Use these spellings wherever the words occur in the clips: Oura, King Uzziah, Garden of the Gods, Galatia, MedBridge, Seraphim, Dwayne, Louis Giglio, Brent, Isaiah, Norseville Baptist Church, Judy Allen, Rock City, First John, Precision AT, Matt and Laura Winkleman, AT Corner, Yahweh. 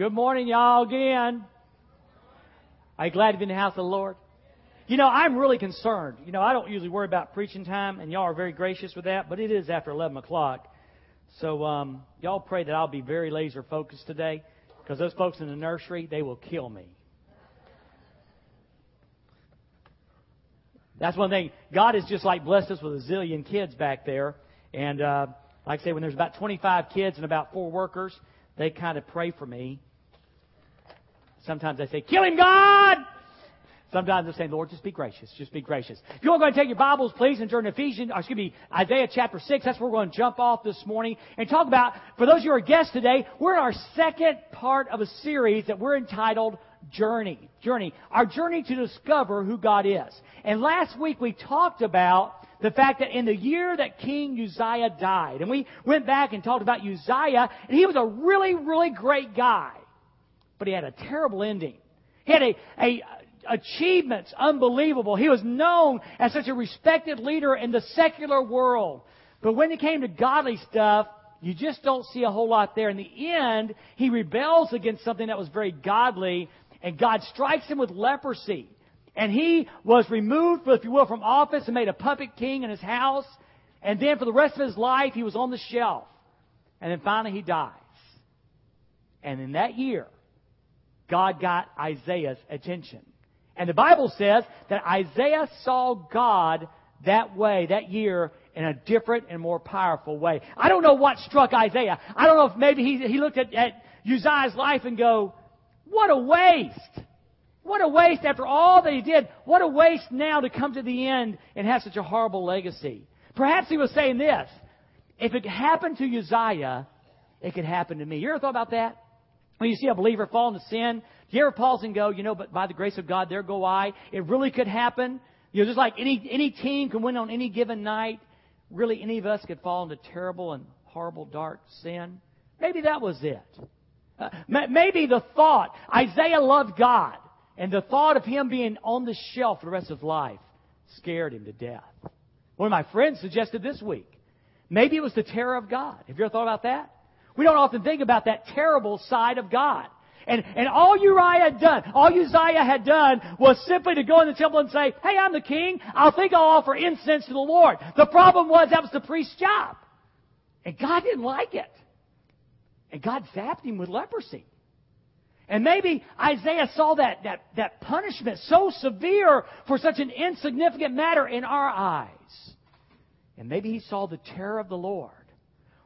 Good morning, y'all, again. Are you glad to be in the house of the Lord? You know, I'm really concerned. You know, I don't usually worry about preaching time, and y'all are very gracious with that, but it is after 11 o'clock. So y'all pray that I'll be very laser-focused today, because those folks in the nursery, they will kill me. That's one thing. God has just, like, blessed us with a zillion kids back there. And like I say, when there's about 25 kids and about 4 workers, they kind of pray for me. Sometimes they say, "Kill him, God!" Sometimes they say, "Lord, just be gracious. Just be gracious." If you all go ahead and take your Bibles, please, and turn to Isaiah chapter 6. That's where we're going to jump off this morning and talk about, for those of you who are guests today, we're in our second part of a series that we're entitled Journey. Our journey to discover who God is. And last week we talked about the fact that in the year that King Uzziah died, and we went back and talked about Uzziah, and he was a really, really great guy. But he had a terrible ending. He had achievements unbelievable. He was known as such a respected leader in the secular world. But when it came to godly stuff, you just don't see a whole lot there. In the end, he rebels against something that was very godly, and God strikes him with leprosy. And he was removed, if you will, from office and made a puppet king in his house. And then for the rest of his life, he was on the shelf. And then finally he dies. And in that year, God got Isaiah's attention. And the Bible says that Isaiah saw God that way, that year, in a different and more powerful way. I don't know what struck Isaiah. I don't know if maybe he looked at Uzziah's life and go, "What a waste! What a waste after all that he did. What a waste now to come to the end and have such a horrible legacy." Perhaps he was saying this: if it happened to Uzziah, it could happen to me. You ever thought about that? When you see a believer fall into sin, do you ever pause and go, "You know, but by the grace of God, there go I. It really could happen." You know, just like any team can win on any given night, really any of us could fall into terrible and horrible, dark sin. Maybe that was it. Maybe the thought, Isaiah loved God, and the thought of him being on the shelf for the rest of his life scared him to death. One of my friends suggested this week, maybe it was the terror of God. Have you ever thought about that? We don't often think about that terrible side of God. And all Uzziah had done was simply to go in the temple and say, "Hey, I'm the king. I think I'll offer incense to the Lord." The problem was that was the priest's job. And God didn't like it. And God zapped him with leprosy. And maybe Isaiah saw that punishment so severe for such an insignificant matter in our eyes. And maybe he saw the terror of the Lord.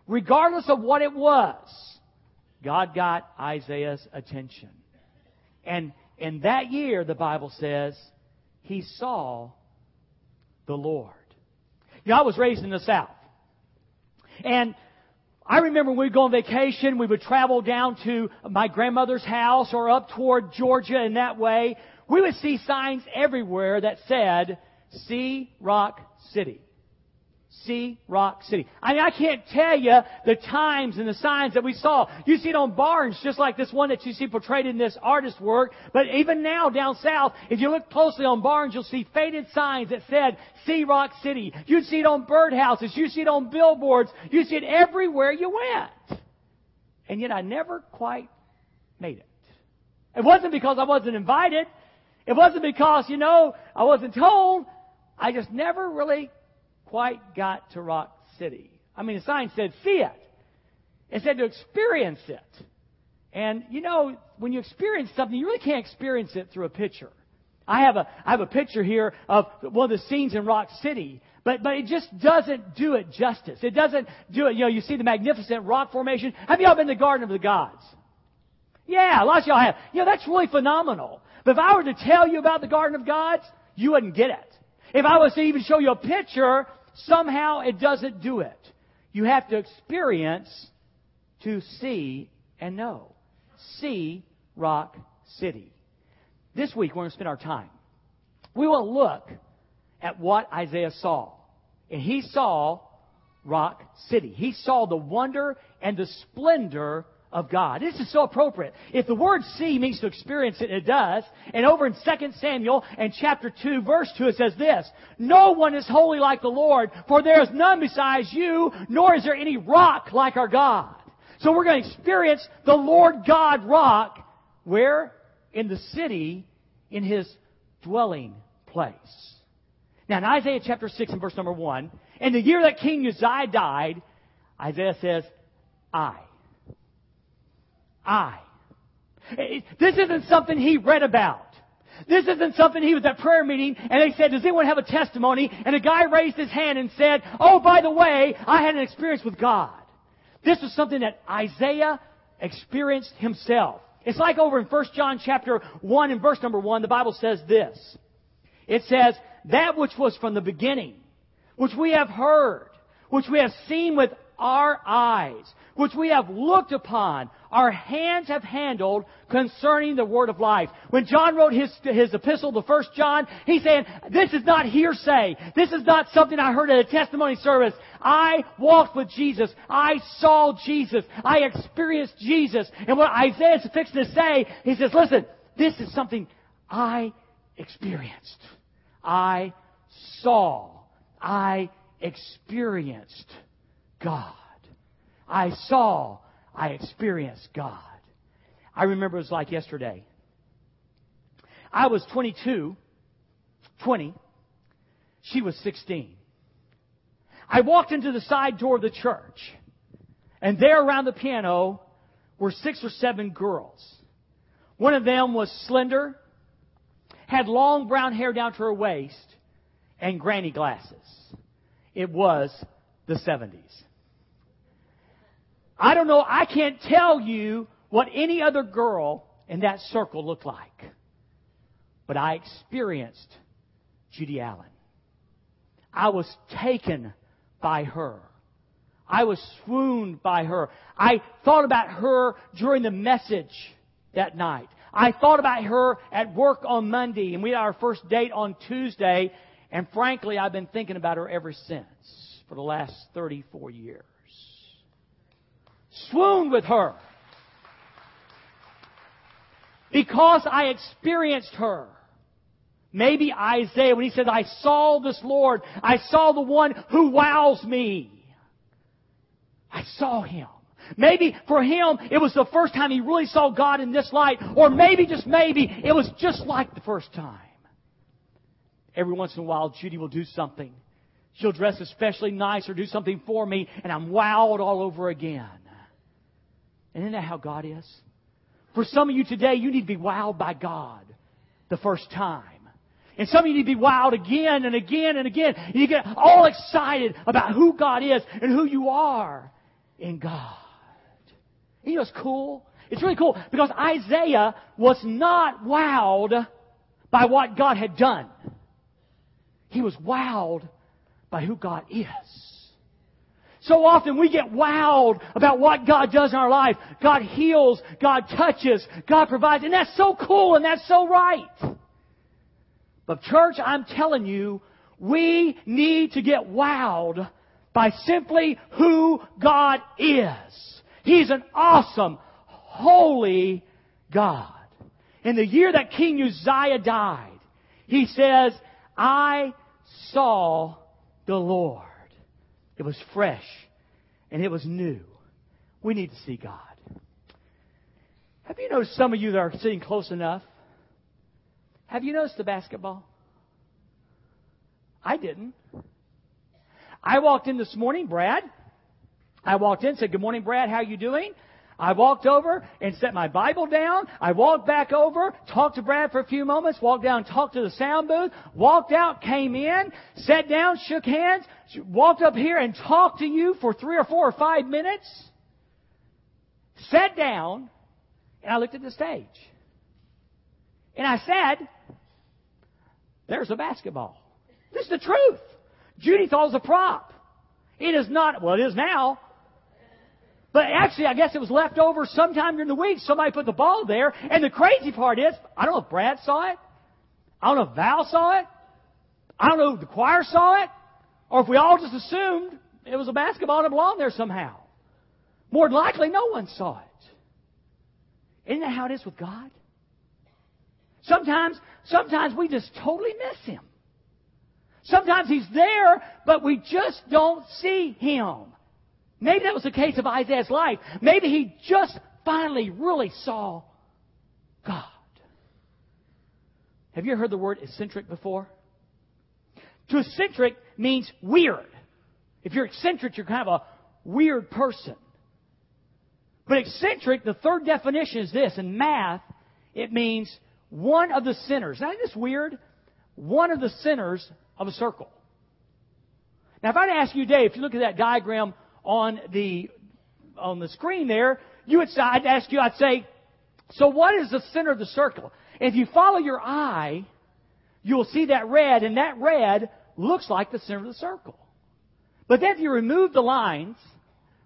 Regardless of what it was, God got Isaiah's attention. And in that year, the Bible says, he saw the Lord. You know, I was raised in the South. And I remember when we'd go on vacation, we would travel down to my grandmother's house or up toward Georgia in that way. We would see signs everywhere that said, "See Rock City. See Rock City." I mean, I can't tell you the times and the signs that we saw. You see it on barns, just like this one that you see portrayed in this artist's work. But even now, down south, if you look closely on barns, you'll see faded signs that said, "See Rock City." You'd see it on birdhouses. You see it on billboards. You see it everywhere you went. And yet I never quite made it. It wasn't because I wasn't invited. It wasn't because, you know, I wasn't told. I just never really quite got to Rock City. I mean, the sign said, "See it." It said to experience it. And, you know, when you experience something, you really can't experience it through a picture. I have a picture here of one of the scenes in Rock City, but it just doesn't do it justice. It doesn't do it. You know, you see the magnificent rock formation. Have y'all been to the Garden of the Gods? Yeah, a lot of y'all have. You know, that's really phenomenal. But if I were to tell you about the Garden of Gods, you wouldn't get it. If I was to even show you a picture, somehow it doesn't do it. You have to experience to see and know. See Rock City. This week we're going to spend our time. We will look at what Isaiah saw. And he saw Rock City. He saw the wonder and the splendor of God. This is so appropriate. If the word "see" means to experience it, it does. And over in 2 Samuel and chapter 2, verse 2, it says this: "No one is holy like the Lord, for there is none besides you, nor is there any rock like our God." So we're going to experience the Lord God Rock. Where? In the city, in His dwelling place. Now, in Isaiah chapter 6 and verse number 1, in the year that King Uzziah died, Isaiah says, I. This isn't something he read about. This isn't something he was at prayer meeting and they said, does anyone have a testimony? And a guy raised his hand and said, oh, by the way, I had an experience with God. This was something that Isaiah experienced himself. It's like over in First John chapter 1 and verse number 1, the Bible says this. It says, that which was from the beginning, which we have heard, which we have seen with our eyes, which we have looked upon, our hands have handled concerning the word of life. When John wrote his epistle to First John, he's saying, this is not hearsay. This is not something I heard at a testimony service. I walked with Jesus. I saw Jesus. I experienced Jesus. And what Isaiah's fixing to say, he says, listen, this is something I experienced. I saw. I experienced God. I saw, I experienced God. I remember it was like yesterday. I was 20. She was 16. I walked into the side door of the church, and there around the piano were 6 or 7 girls. One of them was slender, had long brown hair down to her waist, and granny glasses. It was the 70s. I don't know, I can't tell you what any other girl in that circle looked like. But I experienced Judy Allen. I was taken by her. I was swooned by her. I thought about her during the message that night. I thought about her at work on Monday, and we had our first date on Tuesday. And frankly, I've been thinking about her ever since for the last 34 years. Swooned with her because I experienced her. Maybe Isaiah, when he says, I saw this Lord, I saw the one who wows me. I saw him. Maybe for him, it was the first time he really saw God in this light. Or maybe, just maybe, it was just like the first time. Every once in a while, Judy will do something. She'll dress especially nice or do something for me, and I'm wowed all over again. And isn't that how God is? For some of you today, you need to be wowed by God the first time. And some of you need to be wowed again and again and again. And you get all excited about who God is and who you are in God. You know what's cool? It's really cool because Isaiah was not wowed by what God had done. He was wowed by who God is. So often we get wowed about what God does in our life. God heals, God touches, God provides. And that's so cool and that's so right. But church, I'm telling you, we need to get wowed by simply who God is. He's an awesome, holy God. In the year that King Uzziah died, he says, I saw the Lord. It was fresh and it was new. We need to see God. Have you noticed some of you that are sitting close enough? Have you noticed the basketball? I didn't. I walked in this morning, Brad. I walked in, said, good morning, Brad. How are you doing? I walked over and set my Bible down. I walked back over, talked to Brad for a few moments, walked down, talked to the sound booth, walked out, came in, sat down, shook hands, walked up here and talked to you for 3 or 4 or 5 minutes, sat down, and I looked at the stage. And I said, there's a basketball. This is the truth. Judy thought it was a prop. It is not, well, it is now. But actually, I guess it was left over sometime during the week. Somebody put the ball there. And the crazy part is, I don't know if Brad saw it. I don't know if Val saw it. I don't know if the choir saw it. Or if we all just assumed it was a basketball that belonged there somehow. More than likely, no one saw it. Isn't that how it is with God? Sometimes we just totally miss Him. Sometimes He's there, but we just don't see Him. Maybe that was the case of Isaiah's life. Maybe he just finally really saw God. Have you ever heard the word eccentric before? To eccentric means weird. If you're eccentric, you're kind of a weird person. But eccentric, the third definition is this. In math, it means one of the centers. Now, isn't this weird? One of the centers of a circle. Now, if I'd ask you today, if you look at that diagram on the screen there, I'd say, so what is the center of the circle? And if you follow your eye, you'll see that red, and that red looks like the center of the circle. But then if you remove the lines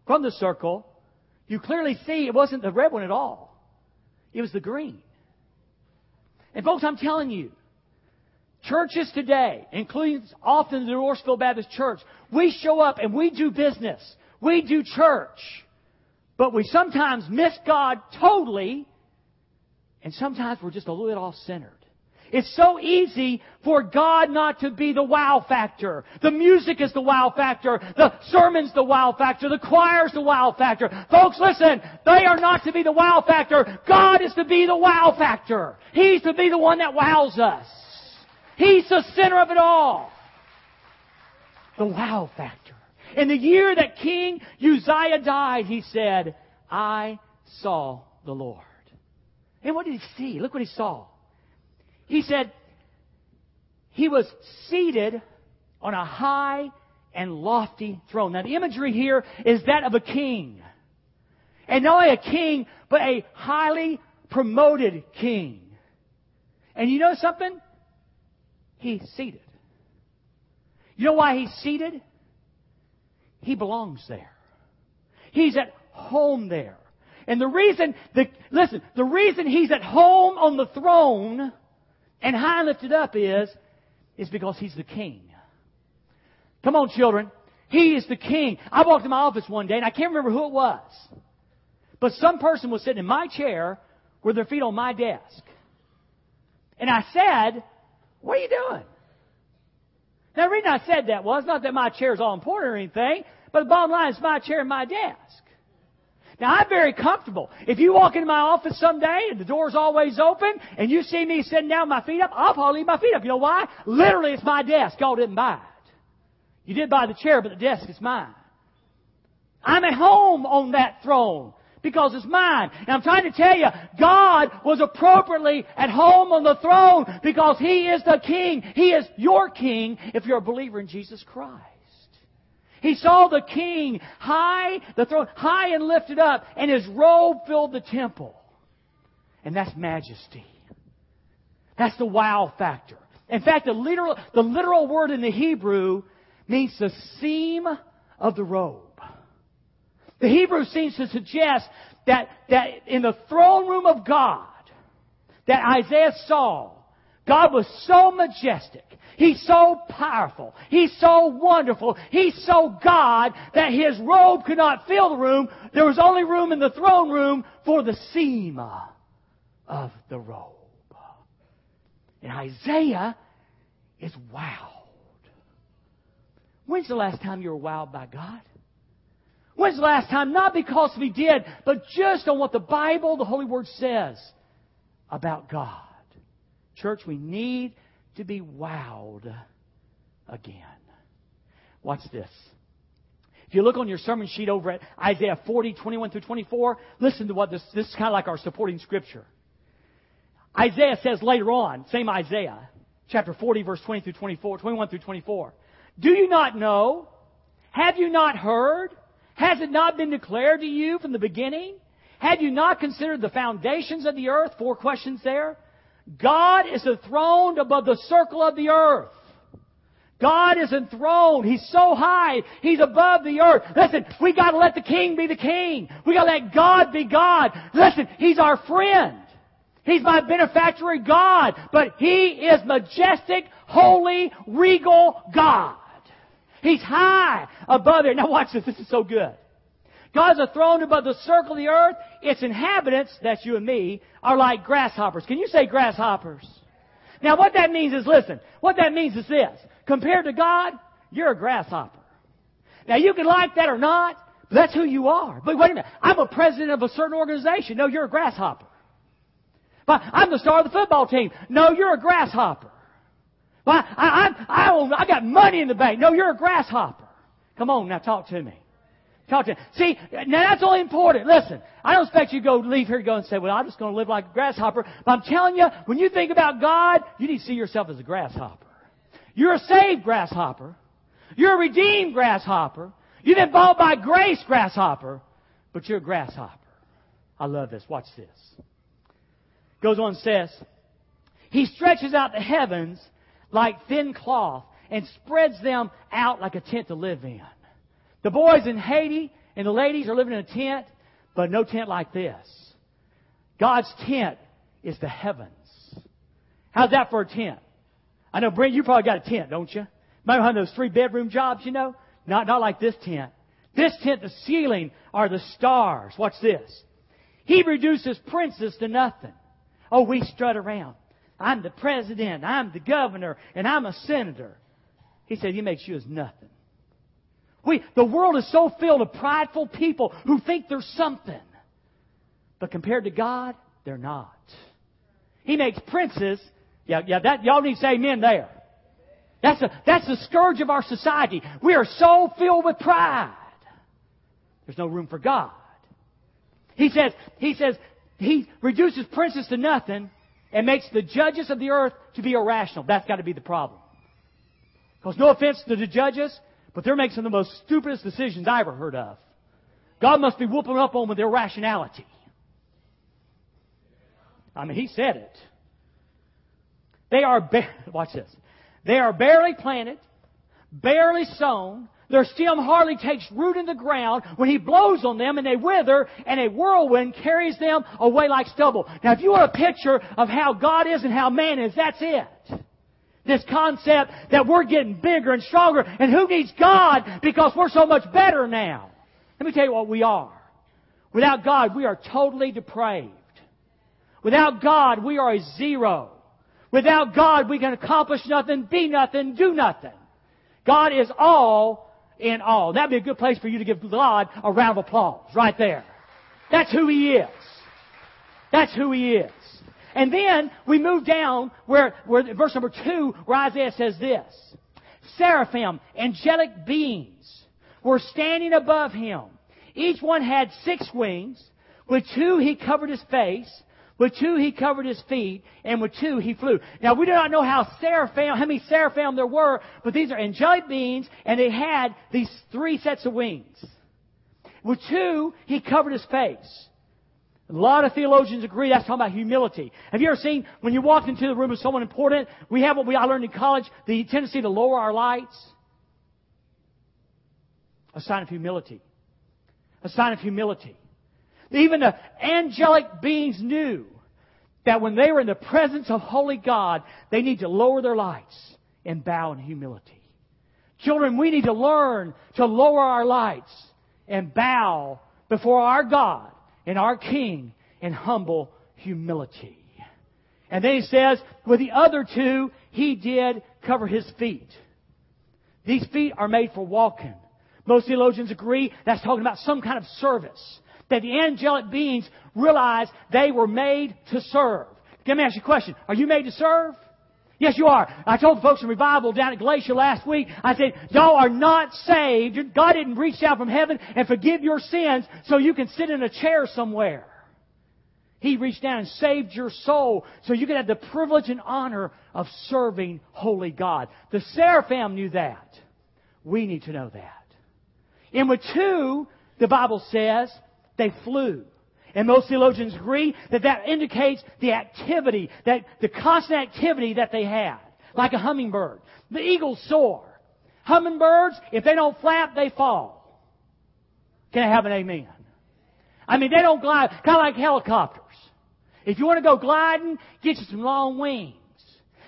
from the circle, you clearly see it wasn't the red one at all. It was the green. And folks, I'm telling you, churches today, including often the Norseville Baptist Church, we show up and we do business. We do church. But we sometimes miss God totally, and sometimes we're just a little bit off-centered. It's so easy for God not to be the wow factor. The music is the wow factor. The sermon's the wow factor. The choir's the wow factor. Folks, listen, they are not to be the wow factor. God is to be the wow factor. He's to be the one that wows us. He's the center of it all. The wow factor. In the year that King Uzziah died, he said, I saw the Lord. And what did he see? Look what he saw. He said, he was seated on a high and lofty throne. Now, the imagery here is that of a king. And not only a king, but a highly promoted king. And you know something? He's seated. You know why he's seated? He belongs there. He's at home there. And the reason he's at home on the throne and high lifted up is because he's the king. Come on, children. He is the king. I walked in my office one day, and I can't remember who it was. But some person was sitting in my chair with their feet on my desk. And I said, what are you doing? Now, the reason I said that was not that my chair is all important or anything, but the bottom line is my chair and my desk. Now, I'm very comfortable. If you walk into my office someday and the door's always open and you see me sitting down with my feet up, I'll probably leave my feet up. You know why? Literally, it's my desk. Y'all didn't buy it. You did buy the chair, but the desk is mine. I'm at home on that throne because it's mine. And I'm trying to tell you, God was appropriately at home on the throne because He is the King. He is your King if you're a believer in Jesus Christ. He saw the king high and lifted up, and his robe filled the temple. And that's majesty. That's the wow factor. In fact, the literal word in the Hebrew means the seam of the robe. The Hebrew seems to suggest that in the throne room of God that Isaiah saw, God was so majestic. He's so powerful. He's so wonderful. He's so God that His robe could not fill the room. There was only room in the throne room for the seam of the robe. And Isaiah is wowed. When's the last time you were wowed by God? When's the last time? Not because we did, but just on what the Bible, the Holy Word says about God. Church, we need to be wowed again. Watch this. If you look on your sermon sheet over at Isaiah 40, 21 through 24, listen to what this is kind of like our supporting scripture. Isaiah says later on, same Isaiah, chapter 40, verse 21 through 24. Do you not know? Have you not heard? Has it not been declared to you from the beginning? Have you not considered the foundations of the earth? 4 questions there. God is enthroned above the circle of the earth. God is enthroned. He's so high. He's above the earth. Listen, we got to let the king be the king. We got to let God be God. Listen, He's our friend. He's my benefactory God. But He is majestic, holy, regal God. He's high above it. Now watch this. This is so good. God's enthroned above the circle of the earth. Its inhabitants, that's you and me, are like grasshoppers. Can you say grasshoppers? Now what that means is, listen, what that means is this. Compared to God, you're a grasshopper. Now you can like that or not, That's who you are. But wait a minute. I'm a president of a certain organization. No, you're a grasshopper. But I'm the star of the football team. No, you're a grasshopper. Well, I got money in the bank. No, you're a grasshopper. Come on, now talk to me. Talk to me. See, now that's all important. Listen, I don't expect you to go leave here and go and say, well, I'm just going to live like a grasshopper. But I'm telling you, when you think about God, you need to see yourself as a grasshopper. You're a saved grasshopper. You're a redeemed grasshopper. You've been bought by grace, grasshopper. But you're a grasshopper. I love this. Watch this. Goes on and says, He stretches out the heavens like thin cloth, and spreads them out like a tent to live in. The boys in Haiti and the ladies are living in a tent, but no tent like this. God's tent is the heavens. How's that for a tent? I know, Brent, you probably got a tent, don't you? Remember one of those 3-bedroom jobs, you know? Not like this tent. This tent, the ceiling, are the stars. Watch this. He reduces princes to nothing. Oh, we strut around. I'm the president, I'm the governor, and I'm a senator. He said, He makes you as nothing. The world is so filled with prideful people who think they're something. But compared to God, they're not. He makes princes. Yeah, that y'all need to say amen there. That's the scourge of our society. We are so filled with pride. There's no room for God. He says, He reduces princes to nothing, and makes the judges of the earth to be irrational. That's got to be the problem. Because no offense to the judges, but they're making some of the most stupidest decisions I ever heard of. God must be whooping up on them with their irrationality. I mean, He said it. Watch this. They are barely planted, barely sown. Their stem hardly takes root in the ground when He blows on them and they wither, and a whirlwind carries them away like stubble. Now, if you want a picture of how God is and how man is, that's it. This concept that we're getting bigger and stronger, and who needs God because we're so much better now? Let me tell you what we are. Without God, we are totally depraved. Without God, we are a zero. Without God, we can accomplish nothing, be nothing, do nothing. God is all in all. That'd be a good place for you to give God a round of applause right there. That's who He is. That's who He is. And then we move down where verse number 2, where Isaiah says this. Seraphim, angelic beings, were standing above Him. Each one had 6 wings. With 2 He covered His face. With 2 He covered His feet, and with 2 He flew. Now we do not know how many seraphim there were, but these are angelic beings, and they had these 3 sets of wings. With 2 He covered His face. A lot of theologians agree that's talking about humility. Have you ever seen when you walk into the room with someone important? We have what I learned in college: the tendency to lower our lights. A sign of humility. A sign of humility. Even the angelic beings knew that when they were in the presence of holy God, they need to lower their lights and bow in humility. Children, we need to learn to lower our lights and bow before our God and our King in humble humility. And then He says, with the other 2, He did cover His feet. These feet are made for walking. Most theologians agree that's talking about some kind of service. That the angelic beings realized they were made to serve. Let me ask you a question. Are you made to serve? Yes, you are. I told the folks in revival down at Galatia last week, I said, y'all are not saved. God didn't reach down from heaven and forgive your sins so you can sit in a chair somewhere. He reached down and saved your soul so you could have the privilege and honor of serving holy God. The seraphim knew that. We need to know that. And with 2, the Bible says, they flew. And most theologians agree that indicates the activity, that the constant activity that they had. Like a hummingbird. The eagles soar. Hummingbirds, if they don't flap, they fall. Can I have an amen? I mean, they don't glide. Kind of like helicopters. If you want to go gliding, get you some long wings.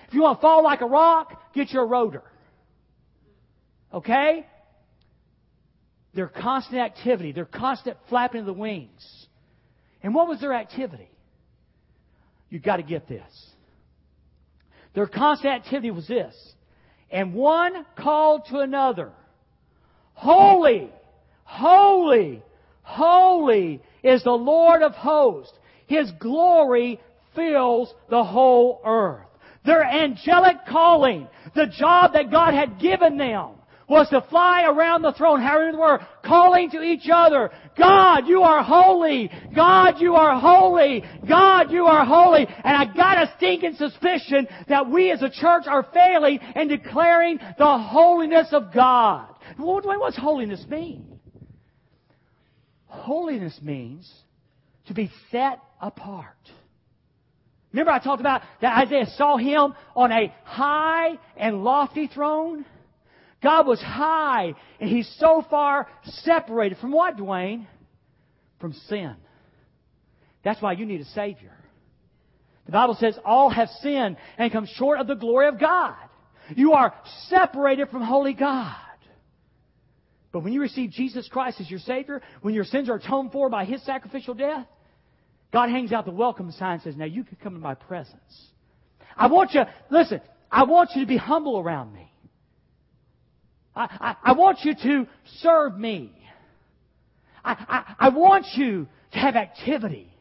If you want to fall like a rock, get you a rotor. Okay? Their constant activity, their constant flapping of the wings. And what was their activity? You've got to get this. Their constant activity was this. And one called to another, Holy, Holy, holy is the Lord of hosts. His glory fills the whole earth. Their angelic calling, the job that God had given them, was to fly around the throne, however they were, calling to each other, God, you are holy! God, you are holy! God, you are holy! And I got a stinking suspicion that we as a church are failing in declaring the holiness of God. Well, what's holiness mean? Holiness means to be set apart. Remember I talked about that Isaiah saw Him on a high and lofty throne? God was high, and He's so far separated from what, Dwayne? From sin. That's why you need a Savior. The Bible says all have sinned and come short of the glory of God. You are separated from holy God. But when you receive Jesus Christ as your Savior, when your sins are atoned for by His sacrificial death, God hangs out the welcome sign and says, now you can come in my presence. I want you to be humble around me. I want you to serve me. I want you to have activity.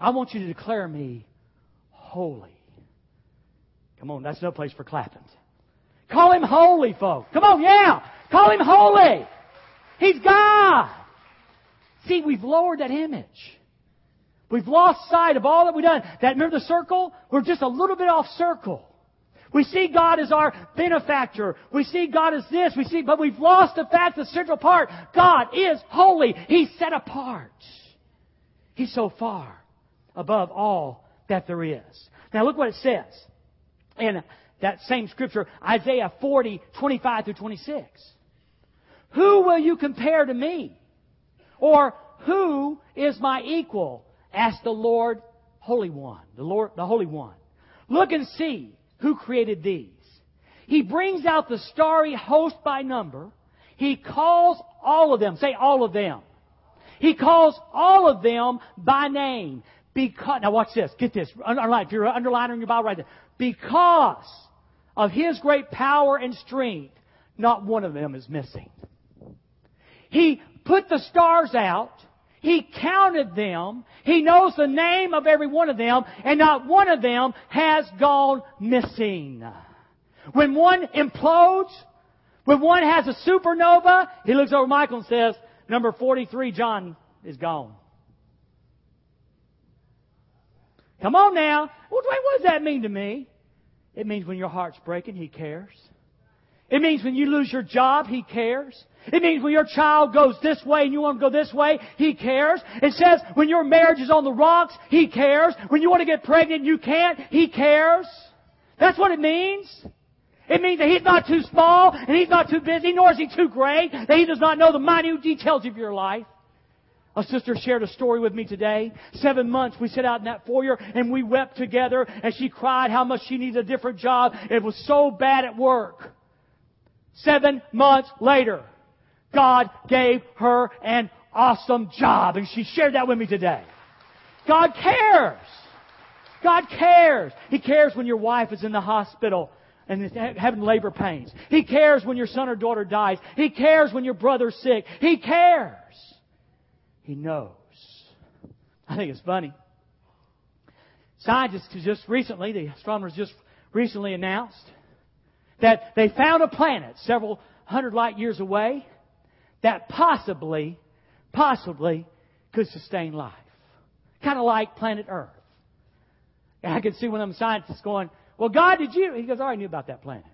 I want you to declare me holy. Come on, that's no place for clapping. Call Him holy, folks. Come on, yeah. Call Him holy. He's God. See, we've lowered that image. We've lost sight of all that we've done. Remember the circle? We're just a little bit off circle. We see God as our benefactor. We see God as this. But we've lost the fact, the central part. God is holy. He's set apart. He's so far above all that there is. Now look what it says in that same scripture, Isaiah 40:25-26. Who will you compare to me? Or who is my equal? Asked the Lord, Holy One. The Holy One. Look and see. Who created these? He brings out the starry host by number. He calls all of them. Say all of them. He calls all of them by name. Because, now watch this. Get this. Underline. If you're underlining your Bible, right there. Because of His great power and strength, not one of them is missing. He put the stars out. He counted them. He knows the name of every one of them, and not one of them has gone missing. When one implodes, when one has a supernova, he looks over Michael and says, number 43, John, is gone. Come on now. What does that mean to me? It means when your heart's breaking, He cares. It means when you lose your job, He cares. It means when your child goes this way and you want to go this way, He cares. It says when your marriage is on the rocks, He cares. When you want to get pregnant and you can't, He cares. That's what it means. It means that He's not too small and He's not too busy, nor is He too great, that He does not know the minute details of your life. A sister shared a story with me today. 7 months we sat out in that foyer and we wept together, and she cried how much she needed a different job. It was so bad at work. 7 months later, God gave her an awesome job, and she shared that with me today. God cares. God cares. He cares when your wife is in the hospital and is having labor pains. He cares when your son or daughter dies. He cares when your brother's sick. He cares. He knows. I think it's funny. Scientists the astronomers just recently announced that they found a planet several hundred light years away that possibly could sustain life. Kind of like planet Earth. And I could see one of them scientists going, well, God, did you? He goes, I already knew about that planet.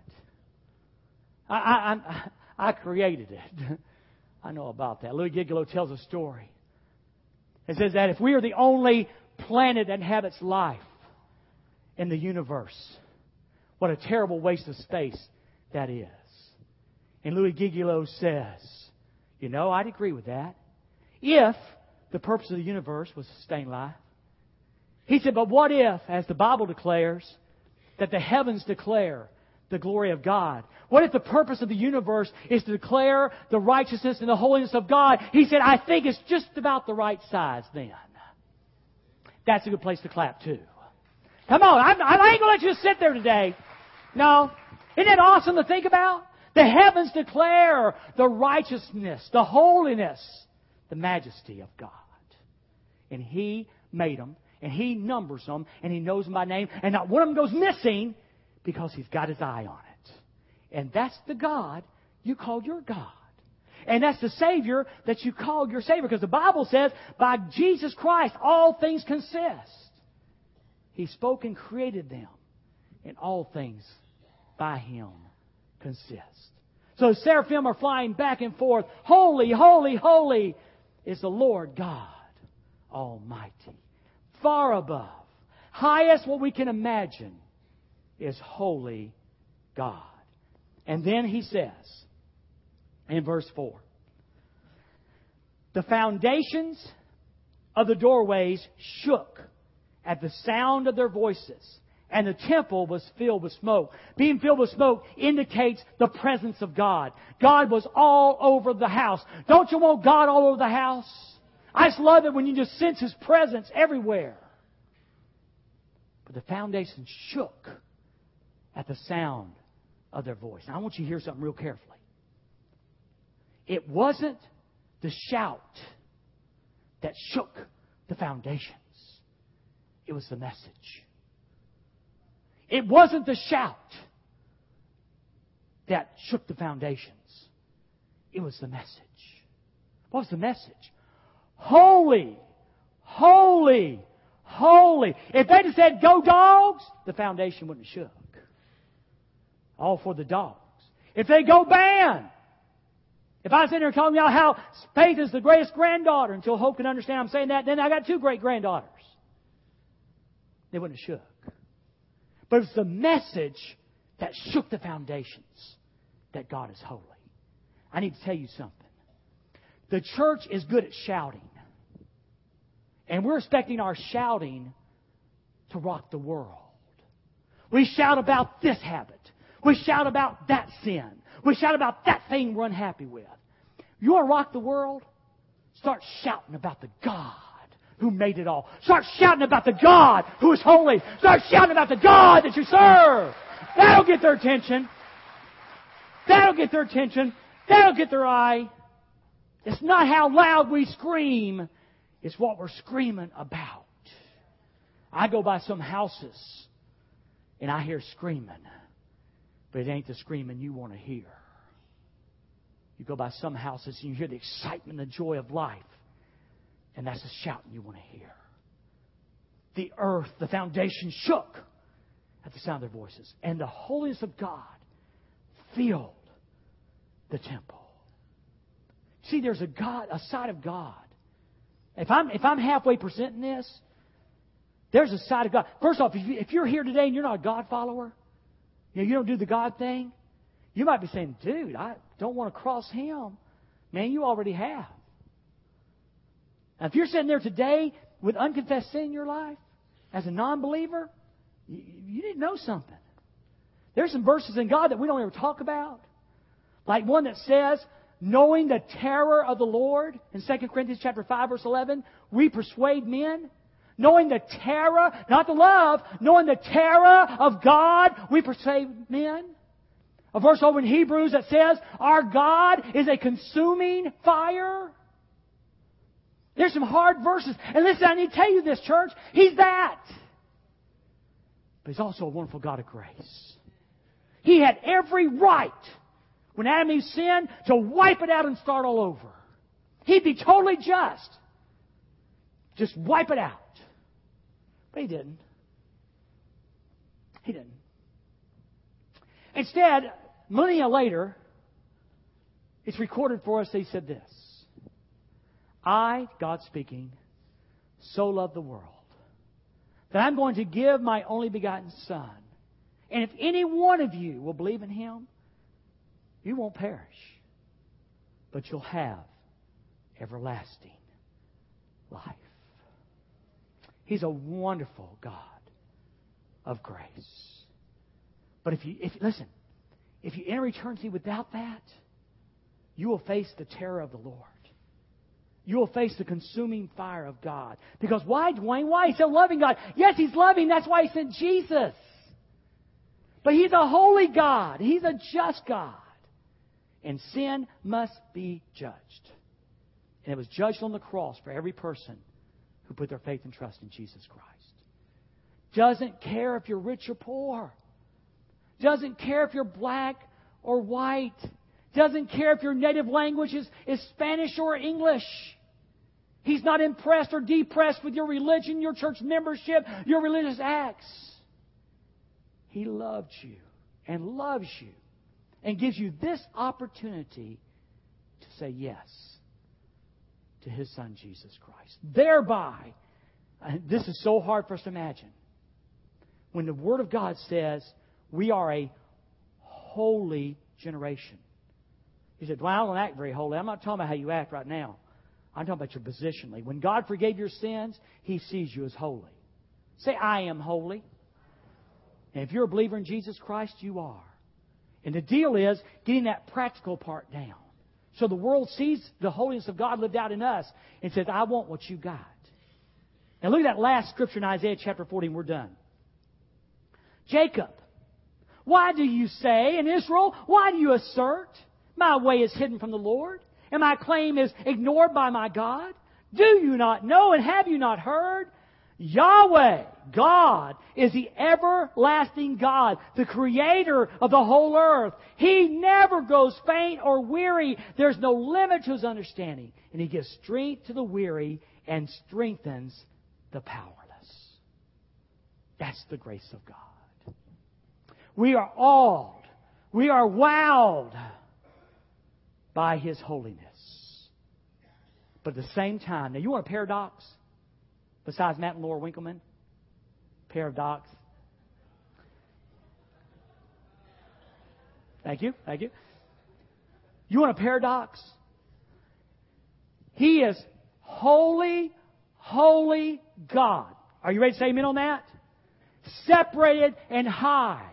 I created it. I know about that. Louis Giglio tells a story. It says that if we are the only planet that inhabits life in the universe, what a terrible waste of space that is. And Louis Giglio says, I'd agree with that if the purpose of the universe was to sustain life. He said, but what if, as the Bible declares, that the heavens declare the glory of God? What if the purpose of the universe is to declare the righteousness and the holiness of God? He said, I think it's just about the right size then. That's a good place to clap too. Come on, I ain't going to let you sit there today. No. Isn't that awesome to think about? The heavens declare the righteousness, the holiness, the majesty of God. And He made them, and He numbers them, and He knows them by name, and not one of them goes missing because He's got His eye on it. And that's the God you call your God. And that's the Savior that you call your Savior. Because the Bible says, by Jesus Christ, all things consist. He spoke and created them. And all things by Him consist. So seraphim are flying back and forth. Holy, holy, holy is the Lord God Almighty. Far above, highest what we can imagine is holy God. And then He says, in verse 4, the foundations of the doorways shook at the sound of their voices, and the temple was filled with smoke. Being filled with smoke indicates the presence of God. God was all over the house. Don't you want God all over the house? I just love it when you just sense His presence everywhere. But the foundations shook at the sound of their voice. Now, I want you to hear something real carefully. It wasn't the shout that shook the foundations. It was the message. It wasn't the shout that shook the foundations. It was the message. What was the message? Holy, holy, holy. If they'd have said, go dogs, the foundation wouldn't have shook. All for the dogs. If they go ban, if I sit here telling y'all how Faith is the greatest granddaughter, until Hope can understand I'm saying that, then I got two great granddaughters. They wouldn't have shook. But it was the message that shook the foundations, that God is holy. I need to tell you something. The church is good at shouting. And we're expecting our shouting to rock the world. We shout about this habit. We shout about that sin. We shout about that thing we're unhappy with. You want to rock the world? Start shouting about the God who made it all. Start shouting about the God who is holy. Start shouting about the God that you serve. That'll get their attention. That'll get their attention. That'll get their eye. It's not how loud we scream. It's what we're screaming about. I go by some houses and I hear screaming. But it ain't the screaming you want to hear. You go by some houses and you hear the excitement and the joy of life. And that's the shouting you want to hear. The earth, the foundation shook at the sound of their voices. And the holiness of God filled the temple. See, there's a God, a side of God. If I'm halfway presenting this, there's a side of God. First off, if you're here today and you're not a God follower, you don't do the God thing, you might be saying, dude, I don't want to cross Him. Man, you already have. Now, if you're sitting there today with unconfessed sin in your life, as a non-believer, you need to know something. There's some verses in God that we don't ever talk about. Like one that says, knowing the terror of the Lord, in 2 Corinthians chapter 5, verse 11, we persuade men. Knowing the terror, not the love, knowing the terror of God, we persuade men. A verse over in Hebrews that says, our God is a consuming fire. There's some hard verses. And listen, I need to tell you this, church. He's that. But He's also a wonderful God of grace. He had every right, when Adam and Eve sinned, to wipe it out and start all over. He'd be totally just. Just wipe it out. But He didn't. He didn't. Instead, millennia later, it's recorded for us that He said this. I, God speaking, so loved the world that I'm going to give my only begotten Son. And if any one of you will believe in Him, you won't perish, but you'll have everlasting life. He's a wonderful God of grace. But if you enter eternity without that, you will face the terror of the Lord. You will face the consuming fire of God. Because why, Dwayne? Why? He's a loving God. Yes, He's loving. That's why He sent Jesus. But He's a holy God. He's a just God. And sin must be judged. And it was judged on the cross for every person who put their faith and trust in Jesus Christ. Doesn't care if you're rich or poor. Doesn't care if you're black or white. Doesn't care if your native language is Spanish or English. He's not impressed or depressed with your religion, your church membership, your religious acts. He loved you and loves you and gives you this opportunity to say yes to His Son, Jesus Christ. Thereby, this is so hard for us to imagine, when the Word of God says we are a holy generation. You said, well, I don't act very holy. I'm not talking about how you act right now. I'm talking about your positionally. When God forgave your sins, He sees you as holy. Say, I am holy. And if you're a believer in Jesus Christ, you are. And the deal is getting that practical part down. So the world sees the holiness of God lived out in us and says, I want what you got. Now look at that last scripture in Isaiah chapter 14. We're done. Jacob, why do you say, and Israel, why do you assert, my way is hidden from the Lord, and my claim is ignored by my God? Do you not know, and have you not heard? Yahweh, God, is the everlasting God, the creator of the whole earth. He never goes faint or weary. There's no limit to His understanding. And He gives strength to the weary and strengthens the powerless. That's the grace of God. We are awed. We are wowed by His holiness. But at the same time, now you want a paradox? Besides Matt and Laura Winkleman? Paradox. Thank you. You want a paradox? He is holy, holy God. Are you ready to say amen on that? Separated and high.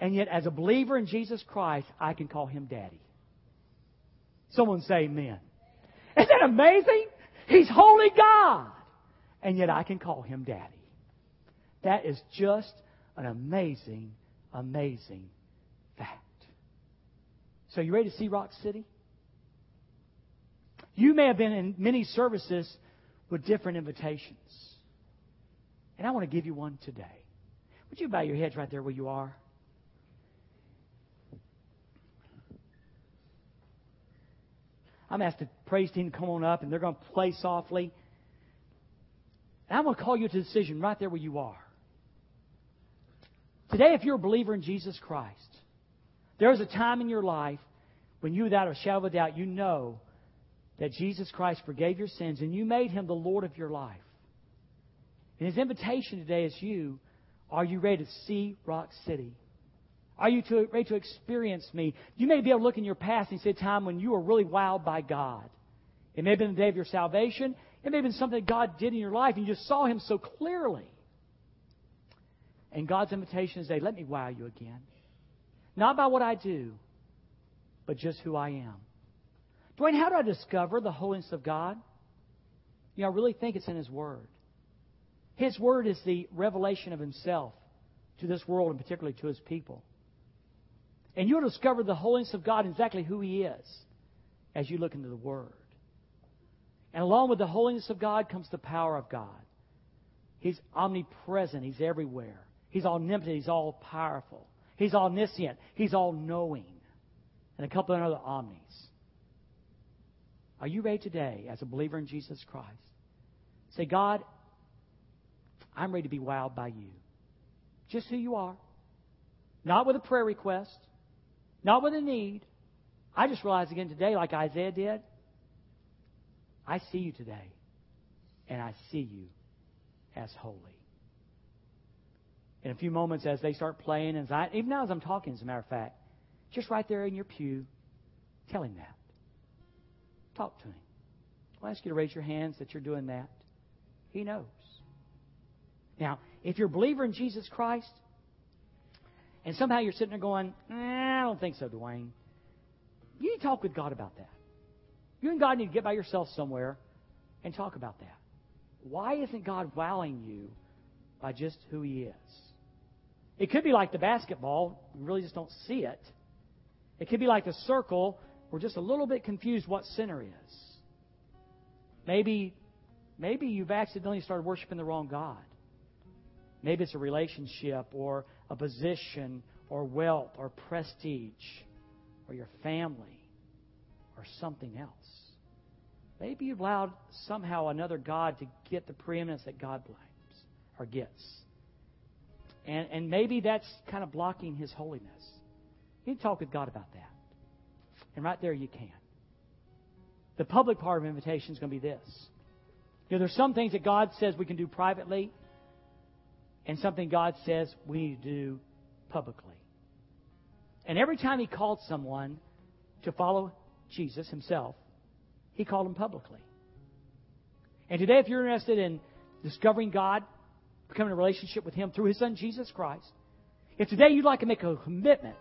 And yet, as a believer in Jesus Christ, I can call Him Daddy. Someone say amen. Isn't that amazing? He's holy God. And yet I can call Him Daddy. That is just an amazing, amazing fact. So you ready to see Rock City? You may have been in many services with different invitations. And I want to give you one today. Would you bow your heads right there where you are? I'm going to ask the praise team to come on up, and they're going to play softly. And I'm going to call you to a decision right there where you are. Today, if you're a believer in Jesus Christ, there is a time in your life when you, without a shadow of a doubt, you know that Jesus Christ forgave your sins and you made Him the Lord of your life. And His invitation today is you. Are you ready to see Rock City? Are you ready to experience Me? You may be able to look in your past and see a time when you were really wowed by God. It may have been the day of your salvation. It may have been something that God did in your life, and you just saw Him so clearly. And God's invitation is, hey, let Me wow you again. Not by what I do, but just who I am. Dwayne, how do I discover the holiness of God? You know, I really think it's in His Word. His Word is the revelation of Himself to this world, and particularly to His people. And you'll discover the holiness of God, exactly who He is, as you look into the Word. And along with the holiness of God comes the power of God. He's omnipresent. He's everywhere. He's omnipotent. He's all-powerful. He's omniscient. He's all-knowing. And a couple of other omnis. Are you ready today, as a believer in Jesus Christ, say, God, I'm ready to be wowed by You. Just who You are. Not with a prayer request. Not with a need. I just realized again today, like Isaiah did, I see You today, and I see You as holy. In a few moments, as they start playing, and even now as I'm talking, as a matter of fact, just right there in your pew, tell Him that. Talk to Him. I'll ask you to raise your hands that you're doing that. He knows. Now, if you're a believer in Jesus Christ, and somehow you're sitting there going, I don't think so, Dwayne, you need to talk with God about that. You and God need to get by yourself somewhere and talk about that. Why isn't God wowing you by just who He is? It could be like the basketball. You really just don't see it. It could be like a circle. We're just a little bit confused what sinner is. Maybe you've accidentally started worshiping the wrong God. Maybe it's a relationship or a position or wealth or prestige or your family or something else. Maybe you've allowed somehow another God to get the preeminence that God blames or gets. And maybe that's kind of blocking His holiness. You can talk with God about that. And right there you can. The public part of invitation is going to be this. You know, there's some things that God says we can do privately and something God says we need to do publicly. And every time He called someone to follow Jesus Himself, He called them publicly. And today, if you're interested in discovering God, becoming a relationship with Him through His Son, Jesus Christ, if today you'd like to make a commitment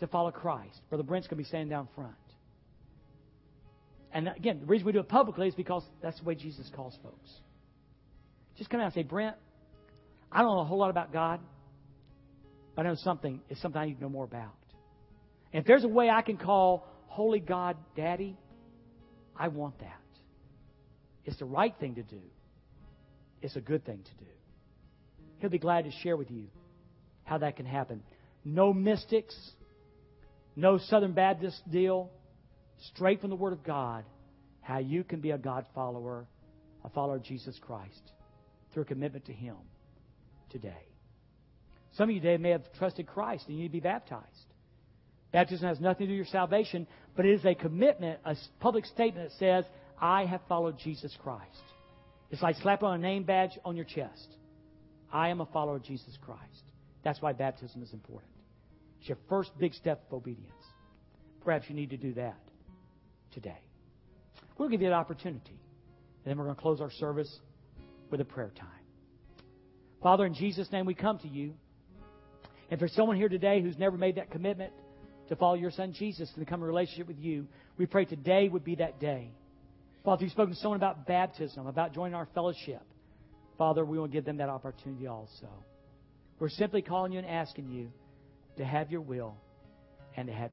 to follow Christ, Brother Brent's going to be standing down front. And again, the reason we do it publicly is because that's the way Jesus calls folks. Just come out and say, Brent, I don't know a whole lot about God, but I know something is something I need to know more about. And if there's a way I can call Holy God Daddy, I want that. It's the right thing to do. It's a good thing to do. He'll be glad to share with you how that can happen. No mystics, no Southern Baptist deal, straight from the Word of God, how you can be a God follower, a follower of Jesus Christ, through a commitment to Him today. Some of you today may have trusted Christ and you need to be baptized. Baptism has nothing to do with your salvation, but it is a commitment, a public statement that says, I have followed Jesus Christ. It's like slapping on a name badge on your chest. I am a follower of Jesus Christ. That's why baptism is important. It's your first big step of obedience. Perhaps you need to do that today. We'll give you an opportunity. And then we're going to close our service with a prayer time. Father, in Jesus' name, we come to You. If there's someone here today who's never made that commitment to follow Your Son Jesus and become a relationship with You, we pray today would be that day. Father, if you've spoken to someone about baptism, about joining our fellowship, Father, we will give them that opportunity also. We're simply calling You and asking You to have Your will and to have